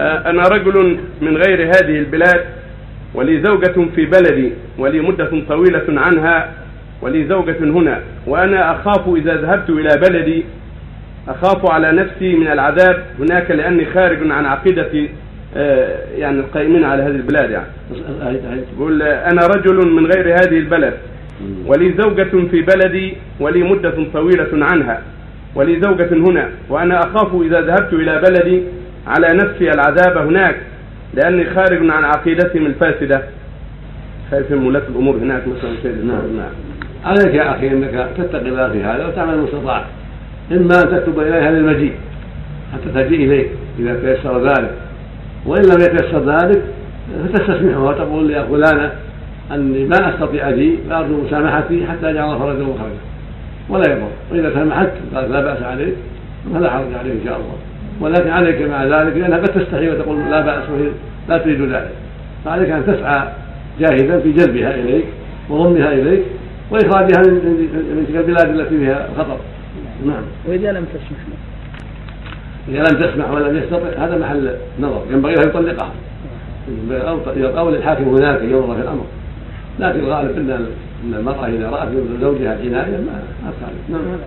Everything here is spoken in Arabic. أنا رجل من غير هذه البلاد ولي زوجة في بلدي ولي مدة طويلة عنها ولي زوجة هنا، وأنا أخاف إذا ذهبت إلى بلدي أخاف على نفسي من العذاب هناك لأني خارج عن عقيدتي يعني القائمين على هذه البلاد. يعني يقول أنا رجل من غير هذه البلد ولي زوجة في بلدي ولي مدة طويلة عنها ولي زوجة هنا، وأنا أخاف إذا ذهبت إلى بلدي على نفسي العذاب هناك لأني خارج عن عقيدتهم الفاسدة. خايف من ولاة الأمور هناك مثلا شيء. نعم. عليك يا أخي أنك تتقي الله في هذا وتعمل المستطاع، إما أن تكتب إليها للمجيء حتى تجيء إليك إذا تيسر ذلك، وإن لم يتيسر ذلك فتستسمحه وتقول يا فلانة أني ما أستطيع أجيء فأرجو مسامحتي حتى أجعل فرجه مخرجه ولا يضر، وإذا سامحت قالت لا بأس عليك فلا حرج عليه إن شاء الله، ولكن عليك مع ذلك لأنها قد تستحي وتقول لا بأس وهي لا تريد ذلك، فعليك أن تسعى جاهدا في جلبها إليك وضمها إليك وإخراجها من تلك البلاد التي فيها خطر. نعم. وإذا لم تسمح له؟ إذا لم تسمح ولم يستطع هذا محل نظر، ينبغي له أن يطلقها أو للحاكم هناك ينظر في الأمر، لكن الغالب أن المرأة إذا رأت زوجها عناية ما تفعل. نعم.